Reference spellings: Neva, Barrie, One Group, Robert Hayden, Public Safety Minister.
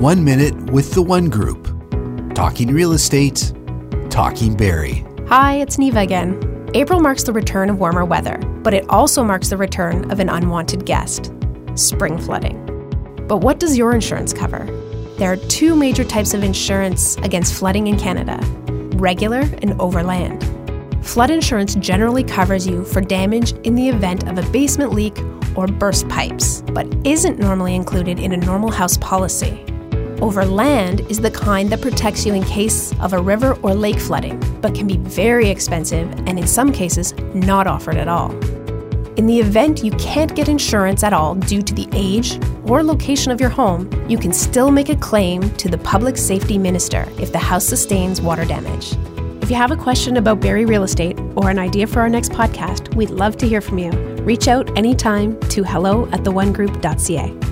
1 minute with the One Group. Talking real estate, talking Barrie. Hi, it's Neva again. April marks the return of warmer weather, but it also marks the return of an unwanted guest, spring flooding. But what does your insurance cover? There are two major types of insurance against flooding in Canada, regular and overland. Flood insurance generally covers you for damage in the event of a basement leak or burst pipes, but isn't normally included in a normal house policy. Overland is the kind that protects you in case of a river or lake flooding, but can be very expensive and in some cases not offered at all. In the event you can't get insurance at all due to the age or location of your home, you can still make a claim to the Public Safety Minister if the house sustains water damage. If you have a question about Barrie real estate or an idea for our next podcast, we'd love to hear from you. Reach out anytime to hello@theonegroup.ca.